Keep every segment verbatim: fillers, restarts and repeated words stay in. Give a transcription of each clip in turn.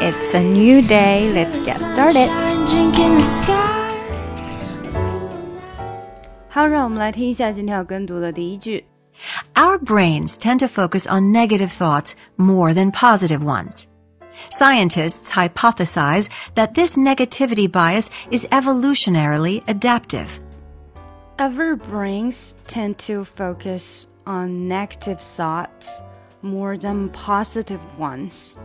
It's a new day. Let's get started. 好，让我们来听一下今天要跟读的第一句。Our brains tend to focus on negative thoughts more than positive ones. Scientists hypothesize that this negativity bias is evolutionarily adaptive. Our brains tend to focus on negative thoughts more than positive ones.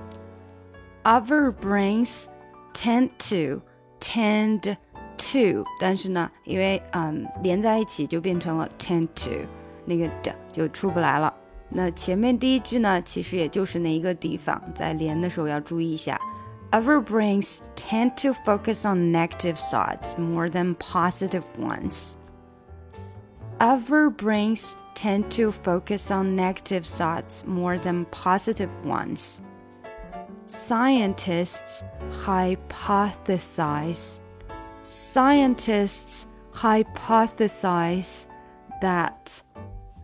Our brains tend to, tend to, 但是呢，因为嗯连在一起就变成了 tend to， 那个的就出不来了。那前面第一句呢，其实也就是那一个地方，在连的时候要注意一下。Our brains tend to focus on negative thoughts more than positive ones. Our brains tend to focus on negative thoughts more than positive ones.Scientists hypothesize. Scientists hypothesize that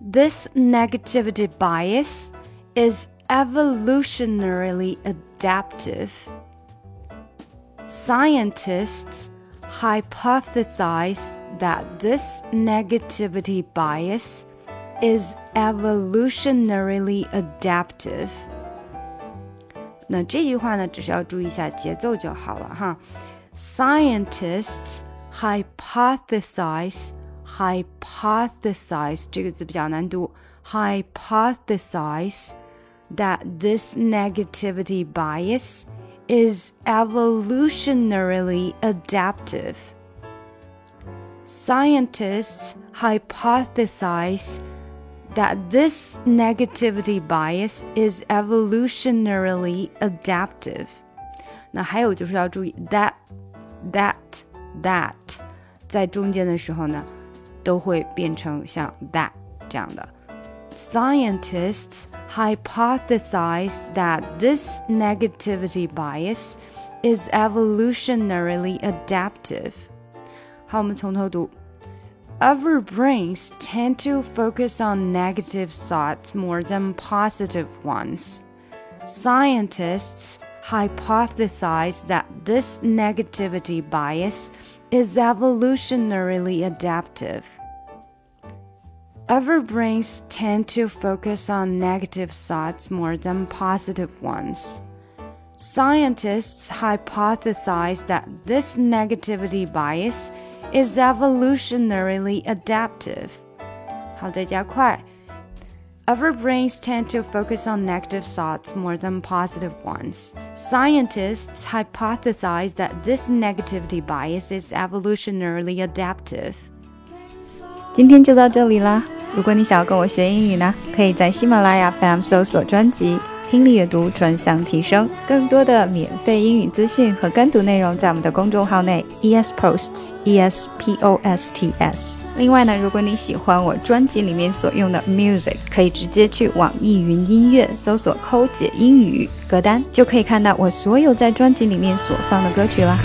this negativity bias is evolutionarily adaptive. Scientists hypothesize that this negativity bias is evolutionarily adaptive.那这句话呢，只是要注意一下节奏就好了哈。Scientists hypothesize, hypothesize 这个字比较难读。Hypothesize that this negativity bias is evolutionarily adaptive. Scientists hypothesize.That this negativity bias is evolutionarily adaptive. 那还有就是要注意 that, that, that 在中间的时候呢，都会变成像 that 这样的。Scientists hypothesize that this negativity bias is evolutionarily adaptive. 好，我们从头读。Our brains tend to focus on negative thoughts more than positive ones. Scientists hypothesize that this negativity bias is evolutionarily adaptive. Our brains tend to focus on negative thoughts more than positive ones. Scientists hypothesize that this negativity bias is evolutionarily adaptive. 好，再加快。Our brains tend to focus on negative thoughts more than positive ones. Scientists hypothesize that this negativity bias is evolutionarily adaptive. 今天就到这里啦。如果你想要跟我学英语呢，可以在喜马拉雅 F M 搜索专辑听力阅读专项提升，更多的免费英语资讯和跟读内容在我们的公众号内 esposts E S P O S T S。 另外呢，如果你喜欢我专辑里面所用的 music， 可以直接去网易云音乐搜索扣姐英语歌单，就可以看到我所有在专辑里面所放的歌曲啦。